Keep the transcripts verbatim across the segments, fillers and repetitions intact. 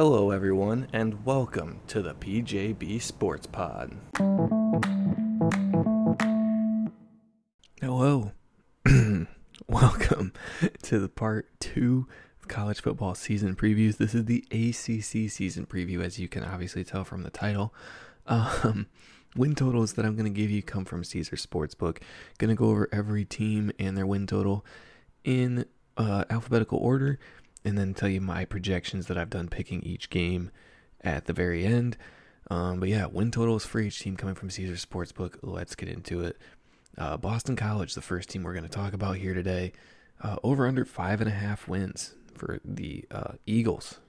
Hello everyone, and welcome to the P J B Sports Pod. Hello. Welcome to the part two of college football season previews. This is the A C C season preview, as you can obviously tell from the title. Um, win totals that I'm going to give you come from Caesars Sportsbook. Going to go over every team and their win total in uh, alphabetical order, and then tell you my projections that I've done picking each game at the very end. Um, but yeah, win totals for each team coming from Caesars Sportsbook. Let's get into it. Uh, Boston College, the first team we're going to talk about here today. Uh, over under five and a half wins for the uh, Eagles.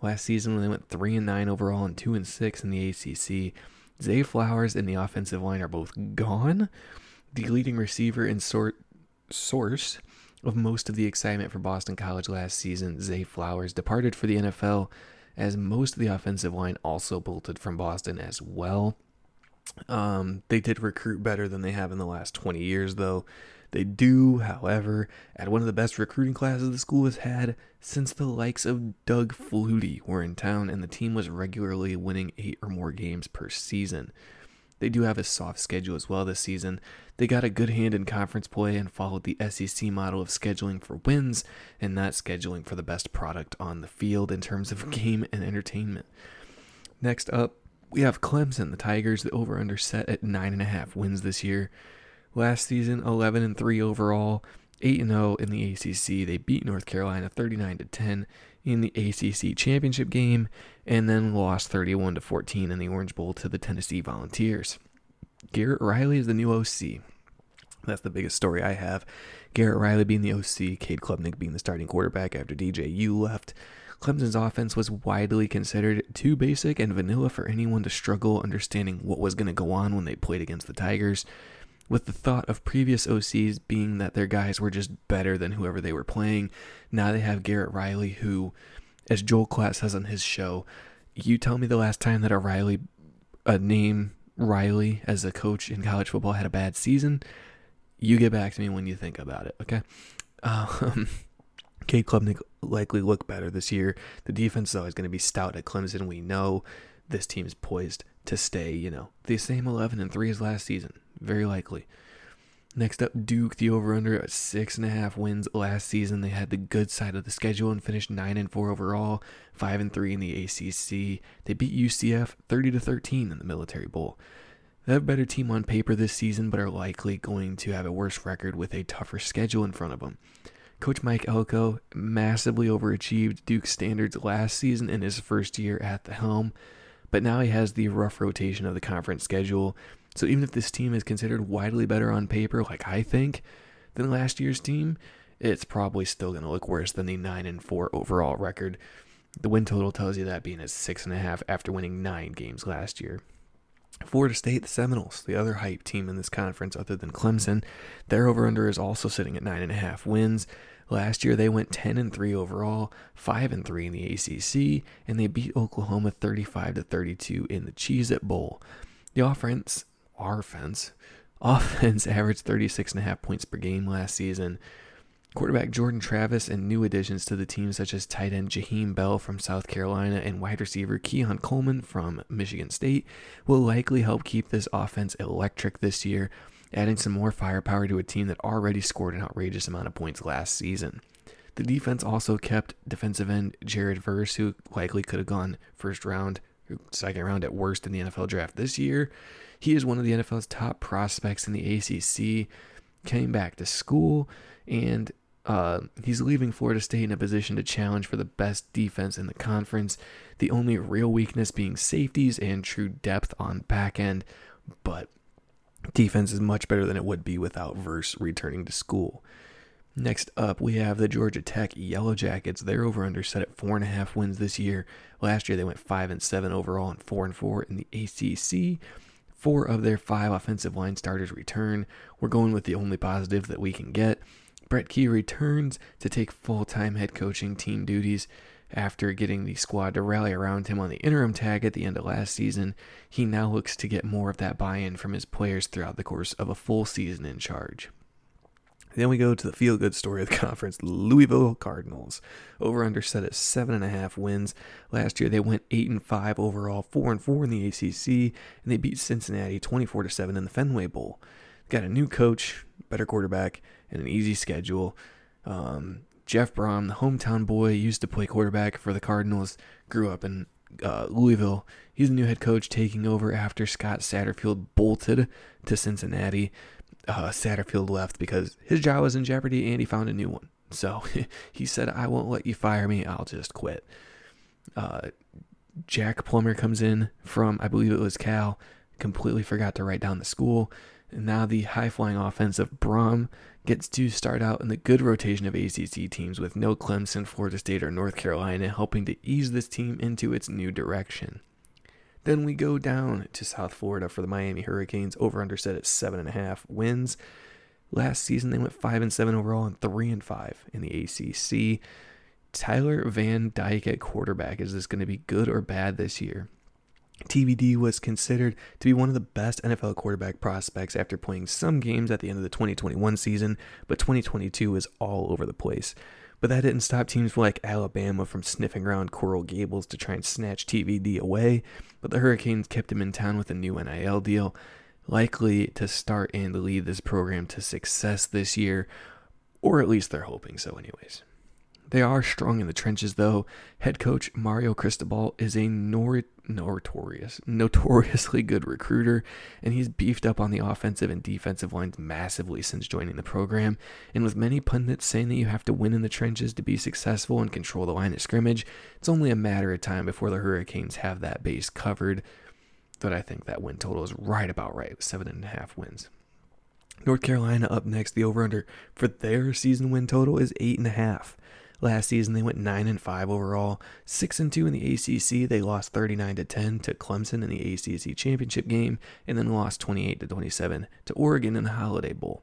Last season when they went three and nine overall and two and six in the A C C, Zay Flowers and the offensive line are both gone. The leading receiver and sort source of most of the excitement for Boston College last season, Zay Flowers, departed for the N F L, as most of the offensive line also bolted from Boston as well. Um, they did recruit better than they have in the last twenty years, though. They do, however, at one of the best recruiting classes the school has had since the likes of Doug Flutie were in town, and the team was regularly winning eight or more games per season. They do have a soft schedule as well this season. They got a good hand in conference play and followed the S E C model of scheduling for wins and not scheduling for the best product on the field in terms of game and entertainment. Next up, we have Clemson, the Tigers, the over-under set at nine and a half wins this year. Last season, eleven and three overall, eight and oh in the A C C. They beat North Carolina thirty-nine to ten in the A C C championship game, and then lost thirty-one to fourteen in the Orange Bowl to the Tennessee Volunteers. Garrett Riley is the new O C. That's the biggest story I have. Garrett Riley being the O C, Cade Klubnik being the starting quarterback after D J U left. Clemson's offense was widely considered too basic and vanilla for anyone to struggle understanding what was going to go on when they played against the Tigers, with the thought of previous O Cs being that their guys were just better than whoever they were playing. Now they have Garrett Riley, who, as Joel Klatt says on his show, you tell me the last time that a Riley, a name Riley as a coach in college football had a bad season, you get back to me when you think about it, okay? Um, Cade Klubnik likely look better this year. The defense, though, is going to be stout at Clemson. We know this team is poised to stay, you know, the same eleven and three as last season. Very likely. Next up, Duke, the over-under at six and a half wins last season. They had the good side of the schedule and finished nine and four overall, five and three in the A C C. They beat U C F thirty to thirteen in the Military Bowl. They have a better team on paper this season, but are likely going to have a worse record with a tougher schedule in front of them. Coach Mike Elko massively overachieved Duke's standards last season in his first year at the helm, but now he has the rough rotation of the conference schedule. So even if this team is considered widely better on paper, like I think, than last year's team, it's probably still going to look worse than the nine and four overall record. The win total tells you that, being at six and a half after winning nine games last year. Florida State, the Seminoles, the other hype team in this conference other than Clemson, their over-under is also sitting at nine and a half wins. Last year they went ten and three overall, five and three in the A C C, and they beat Oklahoma thirty-five to thirty-two in the Cheez-It Bowl. The offense... Our offense, offense averaged thirty-six and a half points per game last season. Quarterback Jordan Travis and new additions to the team such as tight end Jaheim Bell from South Carolina and wide receiver Keon Coleman from Michigan State will likely help keep this offense electric this year, adding some more firepower to a team that already scored an outrageous amount of points last season. The defense also kept defensive end Jared Verse, who likely could have gone first round, second round at worst in the N F L draft this year. He is one of the N F L's top prospects in the A C C, came back to school, and uh, he's leaving Florida State in a position to challenge for the best defense in the conference, the only real weakness being safeties and true depth on back end, but defense is much better than it would be without Verse returning to school. Next up, we have the Georgia Tech Yellow Jackets. Their over-under set at four and a half wins this year. Last year, they went five and seven overall and four and four in the A C C. Four of their five offensive line starters return. We're going with the only positive that we can get. Brett Key returns to take full-time head coaching team duties after getting the squad to rally around him on the interim tag at the end of last season. He now looks to get more of that buy-in from his players throughout the course of a full season in charge. And then we go to the feel-good story of the conference, Louisville Cardinals. Over-under set at seven point five wins. Last year, they went eight and five overall, four and four in the A C C, and they beat Cincinnati twenty-four to seven in the Fenway Bowl. Got a new coach, better quarterback, and an easy schedule. Um, Jeff Braun, the hometown boy, used to play quarterback for the Cardinals, grew up in uh, Louisville. He's the new head coach, taking over after Scott Satterfield bolted to Cincinnati. Uh, Satterfield left because his job was in jeopardy and he found a new one. So he said, I won't let you fire me. I'll just quit. Uh, Jack Plummer comes in from, I believe it was Cal, completely forgot to write down the school. And now the high-flying offense of Brom gets to start out in the good rotation of A C C teams with no Clemson, Florida State, or North Carolina, helping to ease this team into its new direction. Then we go down to South Florida for the Miami Hurricanes, over-under set at seven point five wins. Last season, they went five and seven overall and three and five in the A C C. Tyler Van Dyke at quarterback. Is this going to be good or bad this year? T V D was considered to be one of the best N F L quarterback prospects after playing some games at the end of the twenty twenty-one season, but twenty twenty-two was all over the place. But that didn't stop teams like Alabama from sniffing around Coral Gables to try and snatch T V D away, but the Hurricanes kept him in town with a new N I L deal, likely to start and lead this program to success this year, or at least they're hoping so anyways. They are strong in the trenches, though. Head coach Mario Cristobal is a nor- notorious, notoriously good recruiter, and he's beefed up on the offensive and defensive lines massively since joining the program. And with many pundits saying that you have to win in the trenches to be successful and control the line of scrimmage, it's only a matter of time before the Hurricanes have that base covered. But I think that win total is right about right, seven and a half wins. North Carolina up next. The over-under for their season win total is eight and a half. Last season, they went nine and five overall, six and two in the A C C. They lost thirty-nine to ten to Clemson in the A C C championship game, and then lost twenty-eight to twenty-seven to Oregon in the Holiday Bowl.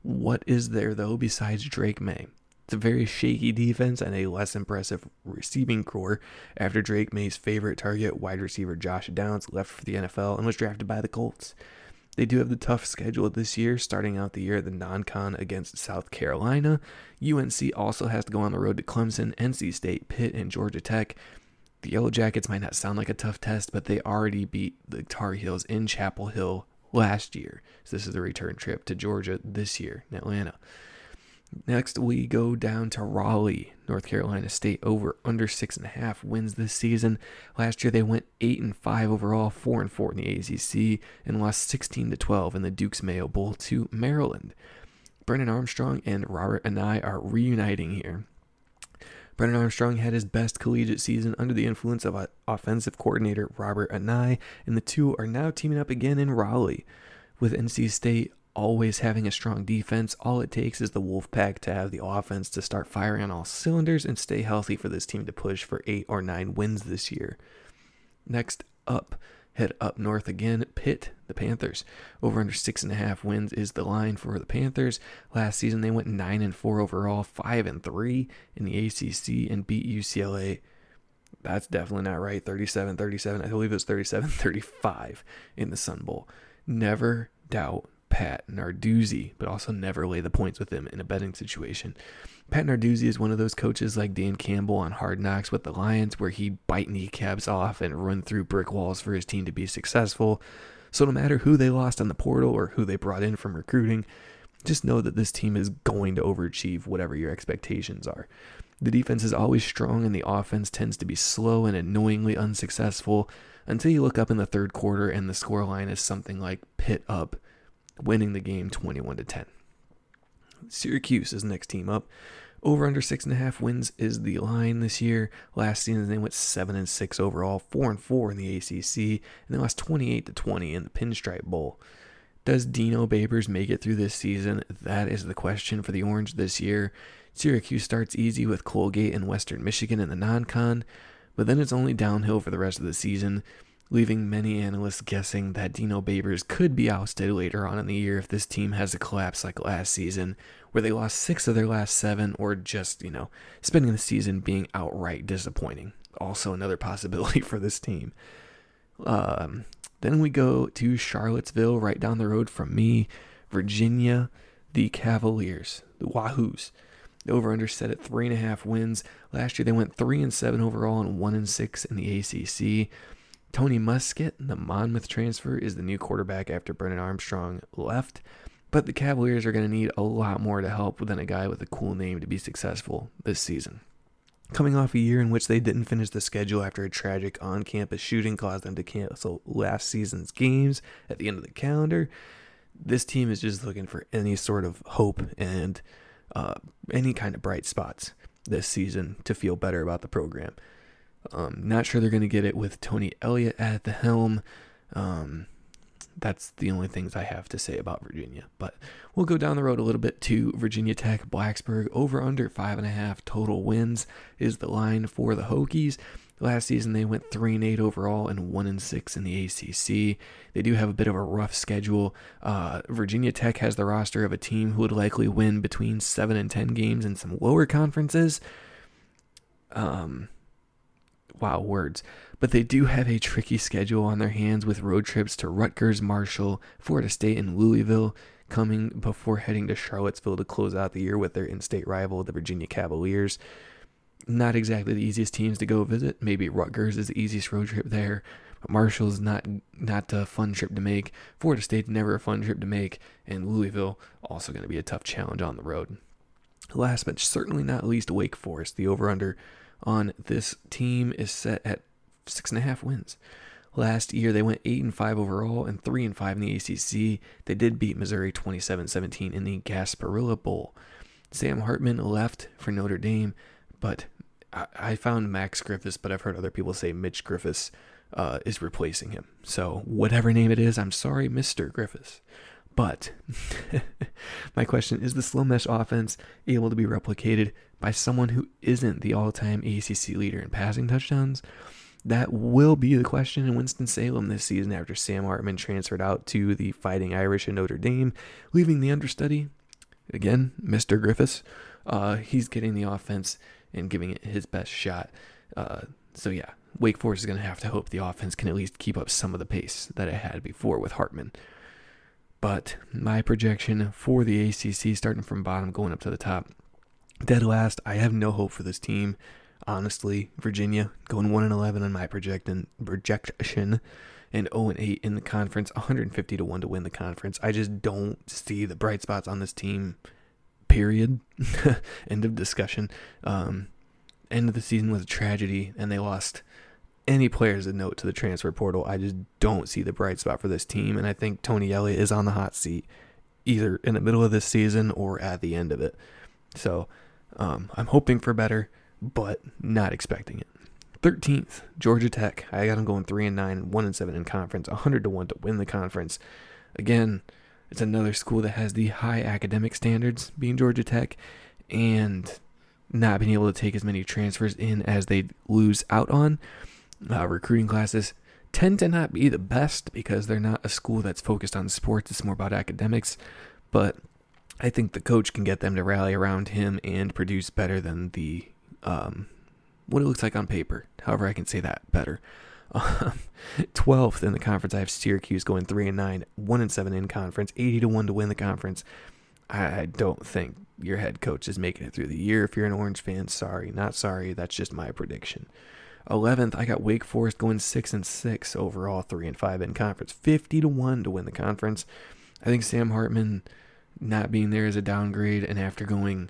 What is there, though, besides Drake May? It's a very shaky defense and a less impressive receiving core after Drake May's favorite target, wide receiver Josh Downs, left for the N F L and was drafted by the Colts. They do have the tough schedule this year, starting out the year at the non-con against South Carolina. U N C also has to go on the road to Clemson, N C State, Pitt, and Georgia Tech. The Yellow Jackets might not sound like a tough test, but they already beat the Tar Heels in Chapel Hill last year. So this is the return trip to Georgia this year in Atlanta. Next, we go down to Raleigh, North Carolina State, over under six and a half wins this season. Last year, they went eight and five overall, four and four in the A C C, and lost sixteen to twelve in the Duke's Mayo Bowl to Maryland. Brennan Armstrong and Robert Anae are reuniting here. Brennan Armstrong had his best collegiate season under the influence of offensive coordinator Robert Anae, and the two are now teaming up again in Raleigh, with N C State always having a strong defense. All it takes is the Wolfpack to have the offense to start firing on all cylinders and stay healthy for this team to push for eight or nine wins this year. Next up, head up north again, Pitt, the Panthers. Over under six and a half wins is the line for the Panthers. Last season, they went nine and four overall, five and three in the A C C, and beat U C L A. That's definitely not right. thirty-seven thirty-seven. I believe it was thirty-seven thirty-five in the Sun Bowl. Never doubt Pat Narduzzi, but also never lay the points with him in a betting situation. Pat Narduzzi is one of those coaches like Dan Campbell on Hard Knocks with the Lions, where he'd bite kneecaps off and run through brick walls for his team to be successful. So no matter who they lost on the portal or who they brought in from recruiting, just know that this team is going to overachieve whatever your expectations are. The defense is always strong and the offense tends to be slow and annoyingly unsuccessful until you look up in the third quarter and the scoreline is something like Pitt up, winning the game twenty-one to ten. Syracuse is next team up. Over under six and a half wins is the line this year. Last season, they went seven and six overall, four and four in the A C C, and they lost twenty-eight to twenty in the Pinstripe Bowl. Does Dino Babers make it through this season? That is the question for the Orange this year. Syracuse starts easy with Colgate and Western Michigan in the non-con, but then it's only downhill for the rest of the season, leaving many analysts guessing that Dino Babers could be ousted later on in the year if this team has a collapse like last season, where they lost six of their last seven, or just, you know, spending the season being outright disappointing. Also another possibility for this team. Um, then we go to Charlottesville, right down the road from me, Virginia. the Cavaliers, the Wahoos. The over-under set at three and a half wins. Last year they went three and seven overall and one and six in the A C C. Tony Muskett, the Monmouth transfer, is the new quarterback after Brennan Armstrong left. But the Cavaliers are going to need a lot more to help than a guy with a cool name to be successful this season. Coming off a year in which they didn't finish the schedule after a tragic on-campus shooting caused them to cancel last season's games at the end of the calendar, this team is just looking for any sort of hope and uh, any kind of bright spots this season to feel better about the program. Um, not sure they're going to get it with Tony Elliott at the helm. Um, that's the only things I have to say about Virginia. But we'll go down the road a little bit to Virginia Tech, Blacksburg. Over under five and a half total wins is the line for the Hokies. Last season they went three and eight overall and one and six in the A C C. They do have a bit of a rough schedule. Uh, Virginia Tech has the roster of a team who would likely win between seven and ten games in some lower conferences. Um. Wow, words. But they do have a tricky schedule on their hands with road trips to Rutgers, Marshall, Florida State, and Louisville coming before heading to Charlottesville to close out the year with their in-state rival, the Virginia Cavaliers. Not exactly the easiest teams to go visit. Maybe Rutgers is the easiest road trip there. But Marshall's not, not a fun trip to make. Florida State's never a fun trip to make. And Louisville, also going to be a tough challenge on the road. Last but certainly not least, Wake Forest. The over-under on this team is set at six and a half wins. Last year they went eight and five overall and three and five in the A C C. They did beat Missouri twenty-seven seventeen in the Gasparilla Bowl. Sam Hartman left for Notre Dame, but I, I found Max Griffiths, but I've heard other people say Mitch Griffiths uh, is replacing him. So whatever name it is, I'm sorry, Mister Griffiths. But my question is, the slow mesh offense able to be replicated by someone who isn't the all-time A C C leader in passing touchdowns? That will be the question in Winston-Salem this season after Sam Hartman transferred out to the Fighting Irish in Notre Dame, leaving the understudy, again, Mister Griffiths. Uh, he's getting the offense and giving it his best shot. Uh, so yeah, Wake Forest is going to have to hope the offense can at least keep up some of the pace that it had before with Hartman. But my projection for the A C C, starting from bottom, going up to the top, dead last, I have no hope for this team. Honestly, Virginia going one and eleven on my projection, projection and oh and eight in the conference, one hundred fifty to one to win the conference. I just don't see the bright spots on this team, period. End of discussion. Um, end of the season was a tragedy, and they lost any players of note to the transfer portal. I just don't see the bright spot for this team, and I think Tony Elliott is on the hot seat, either in the middle of this season or at the end of it. So um, I'm hoping for better, but not expecting it. thirteenth, Georgia Tech. I got them going three and nine and one and seven in conference, one hundred to one to win the conference. Again, it's another school that has the high academic standards, being Georgia Tech, and not being able to take as many transfers in as they lose out on. Uh, recruiting classes tend to not be the best because they're not a school that's focused on sports. It's more about academics, but I think the coach can get them to rally around him and produce better than the um, what it looks like on paper. However, I can say that better. Um, twelfth in the conference, I have Syracuse going three and nine, one and seven in conference, eighty to one to win the conference. I don't think your head coach is making it through the year. If you're an Orange fan, sorry, not sorry. That's just my prediction. eleventh, I got Wake Forest going six and six overall, three and five in conference, fifty to one to win the conference. I think Sam Hartman not being there is a downgrade, and after going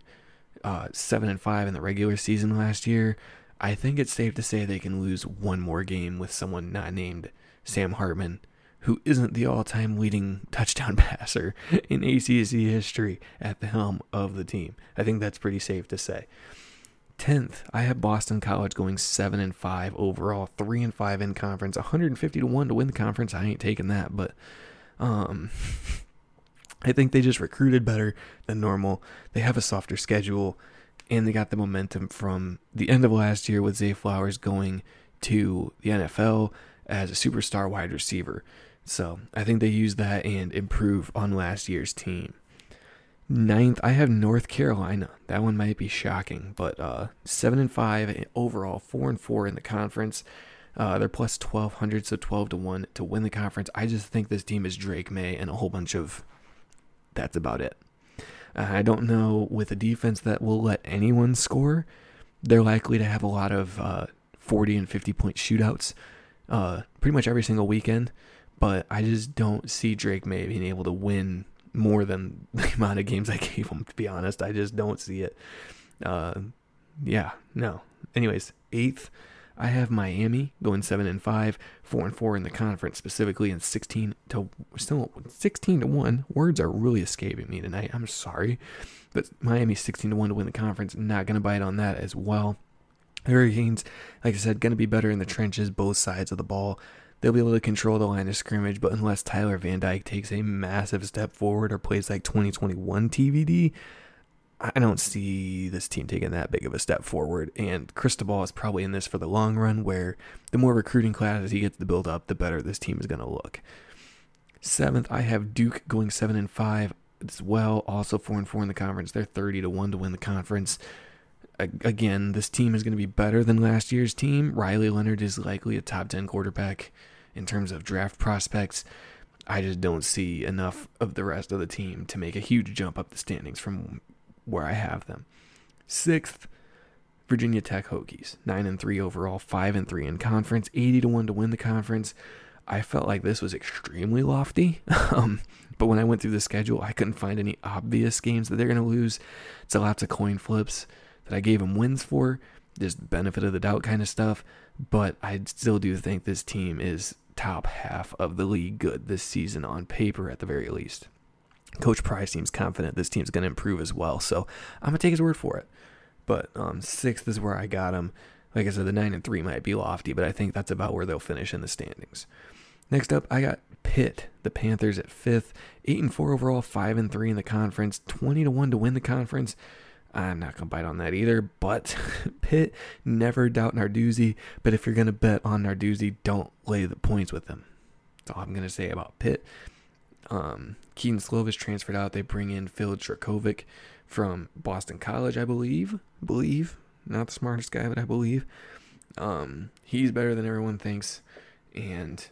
uh, seven and five in the regular season last year, I think it's safe to say they can lose one more game with someone not named Sam Hartman, who isn't the all-time leading touchdown passer in A C C history, at the helm of the team. I think that's pretty safe to say. tenth, I have Boston College going seven and five overall, three and five in conference, one hundred fifty to one to win the conference. I ain't taking that, but um, I think they just recruited better than normal. They have a softer schedule, and they got the momentum from the end of last year with Zay Flowers going to the N F L as a superstar wide receiver. So I think they use that and improve on last year's team. Ninth, I have North Carolina. That one might be shocking, but uh, seven and five overall, four and four in the conference. Uh, they're plus twelve hundred, so twelve to one to win the conference. I just think this team is Drake May and a whole bunch of. That's about it. I don't know, with a defense that will let anyone score, they're likely to have a lot of uh, forty and fifty point shootouts uh, pretty much every single weekend. But I just don't see Drake May being able to win more than the amount of games I gave him, to be honest. I just don't see it. Uh, yeah, no. Anyways, eighth, I have Miami going seven and five, four and four in the conference specifically, and sixteen to still sixteen to one. Words are really escaping me tonight. I'm sorry, but Miami sixteen to one to win the conference. Not gonna bite on that as well. Hurricanes, like I said, gonna be better in the trenches, both sides of the ball. They'll be able to control the line of scrimmage, but unless Tyler Van Dyke takes a massive step forward or plays like twenty twenty-one T V D, I don't see this team taking that big of a step forward. And Cristobal is probably in this for the long run, where the more recruiting classes he gets to build up, the better this team is going to look. Seventh, I have Duke going seven and five as well, also four and four in the conference. They're thirty to one to win the conference. Again, this team is going to be better than last year's team. Riley Leonard is likely a top ten quarterback in terms of draft prospects. I just don't see enough of the rest of the team to make a huge jump up the standings from where I have them. Sixth, Virginia Tech Hokies, nine and three overall, five and three in conference, eighty to one to win the conference. I felt like this was extremely lofty, um, but when I went through the schedule, I couldn't find any obvious games that they're going to lose. It's a lots of coin flips that I gave them wins for, just benefit of the doubt kind of stuff. But I still do think this team is top half of the league good this season on paper, at the very least. Coach Pry seems confident this team's going to improve as well, so I'm going to take his word for it. But um, sixth is where I got him. Like I said, the nine and three might be lofty, but I think that's about where they'll finish in the standings. Next up, I got Pitt, the Panthers at fifth, eight and four overall, five and three in the conference, twenty to one to win the conference. I'm not going to bite on that either, but Pitt, never doubt Narduzzi. But if you're going to bet on Narduzzi, don't lay the points with him. That's all I'm going to say about Pitt. Um, Keaton Slovis transferred out. They bring in Phil Dracovic from Boston College, I believe. Believe. Not the smartest guy, but I believe. Um, he's better than everyone thinks. And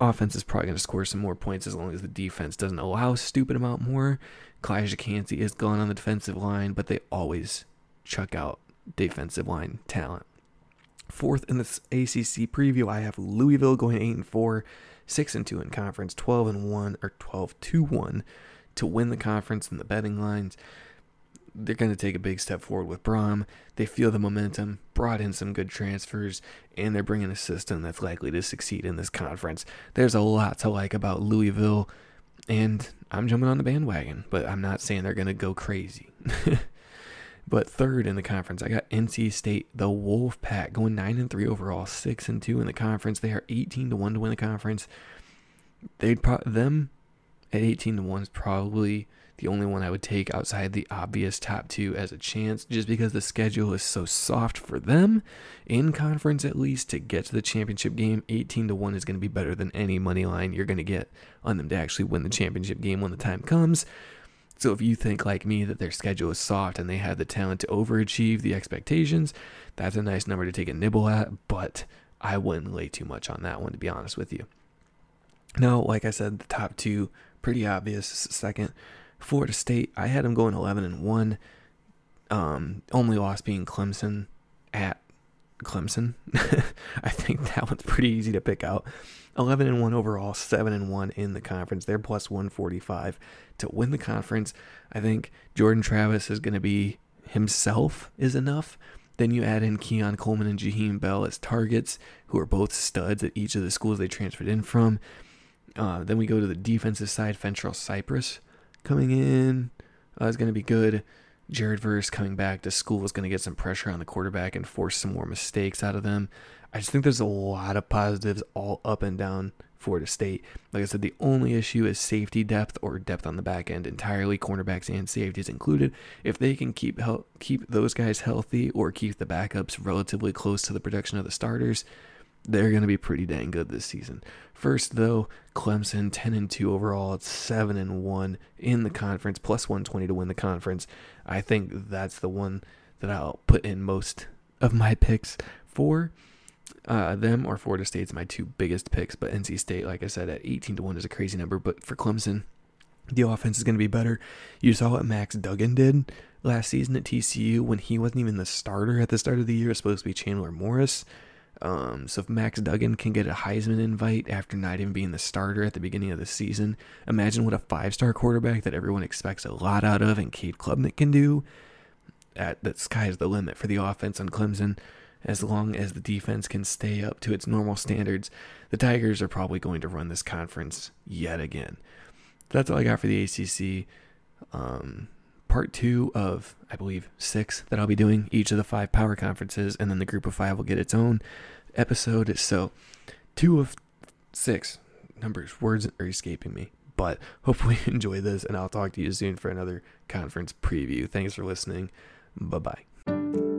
offense is probably going to score some more points as long as the defense doesn't allow a stupid amount more. Clyde Jacancy is gone on the defensive line, but they always chuck out defensive line talent. Fourth in this A C C preview, I have Louisville going eight and four, six and two in conference, twelve and one or twelve to one to win the conference in the betting lines. They're going to take a big step forward with Brom. They feel the momentum, brought in some good transfers, and they're bringing a system that's likely to succeed in this conference. There's a lot to like about Louisville, and I'm jumping on the bandwagon, but I'm not saying they're going to go crazy. But third in the conference, I got N C State, the Wolfpack, going nine and three overall, six and two in the conference. They are eighteen to one to win the conference. They'd pro- them at eighteen to one is probably the only one I would take outside the obvious top two as a chance, just because the schedule is so soft for them in conference, at least to get to the championship game. eighteen to one is going to be better than any money line you're going to get on them to actually win the championship game when the time comes. So if you think like me that their schedule is soft and they have the talent to overachieve the expectations, that's a nice number to take a nibble at, but I wouldn't lay too much on that one, to be honest with you. Now, like I said, the top two, pretty obvious. Second, Florida State, I had them going eleven and one, um, only loss being Clemson at Clemson. I think that one's pretty easy to pick out. eleven and one overall, seven and one in the conference. They're plus one forty-five to win the conference. I think Jordan Travis is going to be himself is enough. Then you add in Keon Coleman and Jaheim Bell as targets, who are both studs at each of the schools they transferred in from. Uh, then we go to the defensive side, Fentrell Cypress coming in uh, is going to be good. Jared Verse coming back to school is going to get some pressure on the quarterback and force some more mistakes out of them. I just think there's a lot of positives all up and down Florida State. Like I said, the only issue is safety depth, or depth on the back end entirely, cornerbacks and safeties included. If they can keep help, keep those guys healthy or keep the backups relatively close to the production of the starters, they're going to be pretty dang good this season. First, though, Clemson, ten and two overall. It's seven and one in the conference, plus one twenty to win the conference. I think that's the one that I'll put in most of my picks for. Uh, them or Florida State's my two biggest picks, but N C State, like I said, at eighteen to one is a crazy number. But for Clemson, The offense is going to be better. You saw what Max Duggan did last season at T C U when he wasn't even the starter at the start of the year. It was supposed to be Chandler Morris. Um, so if Max Duggan can get a Heisman invite after not even being the starter at the beginning of the season, imagine what a five-star quarterback that everyone expects a lot out of and Cade Klubnik can do. That, that sky's the limit for the offense on Clemson. As long as the defense can stay up to its normal standards, the Tigers are probably going to run this conference yet again. So that's all I got for the A C C. Um, part two of, I believe, six that I'll be doing, each of the five power conferences, and then the group of five will get its own episode. So two of six numbers, words are escaping me, but hopefully you enjoy this, and I'll talk to you soon for another conference preview. Thanks for listening. Bye-bye.